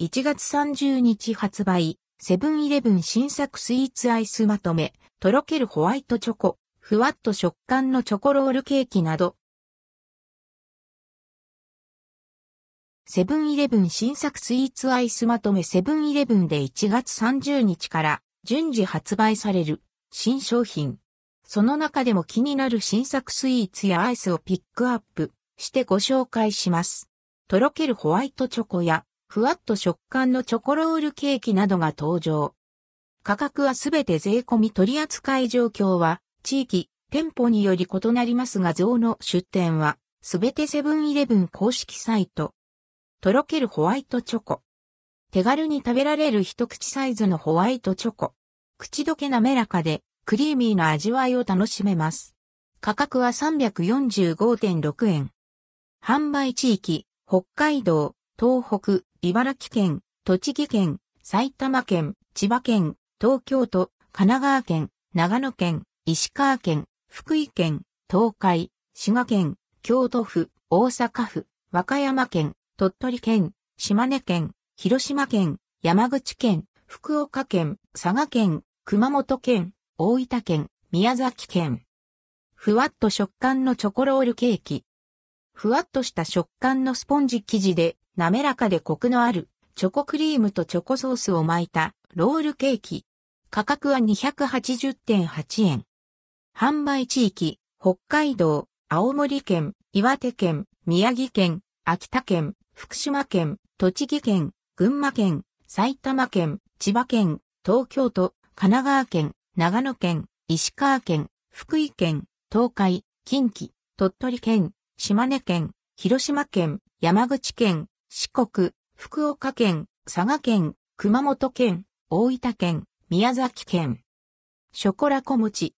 1月30日発売、セブンイレブン新作スイーツアイスまとめ、とろけるホワイトチョコ、ふわっと食感のチョコロールケーキなど。セブンイレブン新作スイーツアイスまとめセブンイレブンで1月30日から順次発売される新商品。その中でも気になる新作スイーツやアイスをピックアップしてご紹介します。とろけるホワイトチョコやふわっと食感のチョコロールケーキなどが登場。価格はすべて税込み取扱い状況は地域、店舗により異なりますが像の出店はすべてセブンイレブン公式サイト。とろけるホワイトチョコ。手軽に食べられる一口サイズのホワイトチョコ。口どけ滑らかでクリーミーな味わいを楽しめます。価格は 345.6 円。販売地域、北海道、東北、茨城県、栃木県、埼玉県、千葉県、東京都、神奈川県、長野県、石川県、福井県、東海、滋賀県、京都府、大阪府、和歌山県、鳥取県、島根県、広島県、山口県、福岡県、佐賀県、熊本県、大分県、宮崎県。ふわっと食感のチョコロールケーキ。ふわっとした食感のスポンジ生地で、滑らかでコクのある、チョコクリームとチョコソースを巻いた、ロールケーキ。価格は 280.8 円。販売地域、北海道、青森県、岩手県、宮城県、秋田県、福島県、栃木県、群馬県、埼玉県、千葉県、東京都、神奈川県、長野県、石川県、福井県、東海、近畿、鳥取県、島根県、広島県、山口県、四国、福岡県、佐賀県、熊本県、大分県、宮崎県。ショコラ小餅。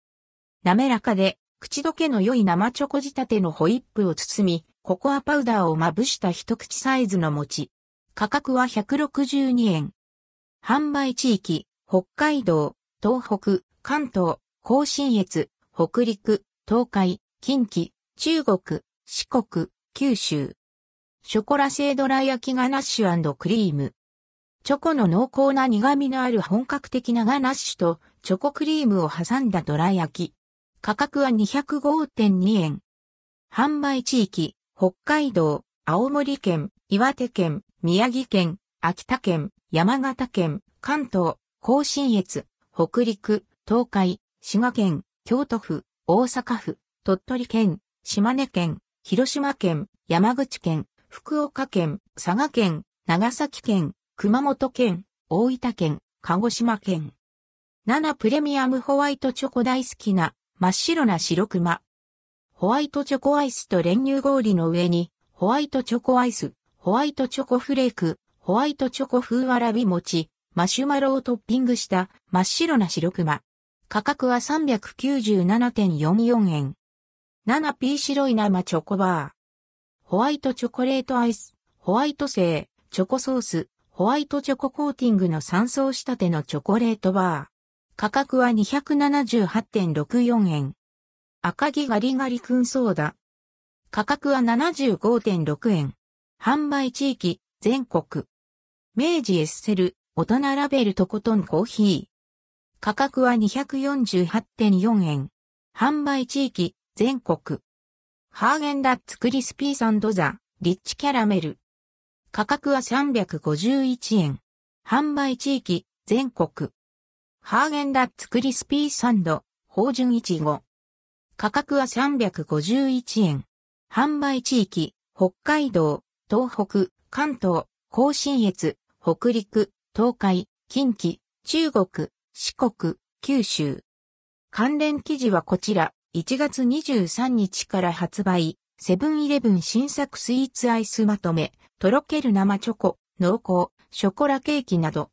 滑らかで、口どけの良い生チョコ仕立てのホイップを包み、ココアパウダーをまぶした一口サイズの餅。価格は162円。販売地域、北海道、東北、関東、甲信越、北陸、東海、近畿、中国、四国、九州。ショコラ製ドラ焼きガナッシュ&クリーム。チョコの濃厚な苦味のある本格的なガナッシュとチョコクリームを挟んだドラ焼き。価格は 205.2 円。販売地域。北海道、青森県、岩手県、宮城県、秋田県、山形県、関東、甲信越、北陸、東海、滋賀県、京都府、大阪府、鳥取県、島根県、広島県、山口県、福岡県、佐賀県、長崎県、熊本県、大分県、鹿児島県。7プレミアムホワイトチョコ大好きな真っ白な白熊。ホワイトチョコアイスと練乳氷の上に、ホワイトチョコアイス、ホワイトチョコフレーク、ホワイトチョコ風わらび餅、マシュマロをトッピングした真っ白な白熊。価格は 397.44 円。7P 白い生チョコバー。ホワイトチョコレートアイス、ホワイト製、チョコソース、ホワイトチョココーティングの3層仕立てのチョコレートバー。価格は 278.64 円。赤城ガリガリ君ソーダ。価格は 75.6 円。販売地域、全国。明治エッセル、大人ラベルとことんコーヒー。価格は 248.4 円。販売地域、全国。ハーゲンダッツクリスピー&ザ、リッチキャラメル。価格は351円。販売地域、全国。ハーゲンダッツクリスピー&芳醇いちご。価格は351円。販売地域、北海道、東北、関東、甲信越、北陸、東海、近畿、中国、四国、九州。関連記事はこちら、1月23日から発売、セブンイレブン新作スイーツアイスまとめ、とろける生チョコ、濃厚、ショコラケーキなど。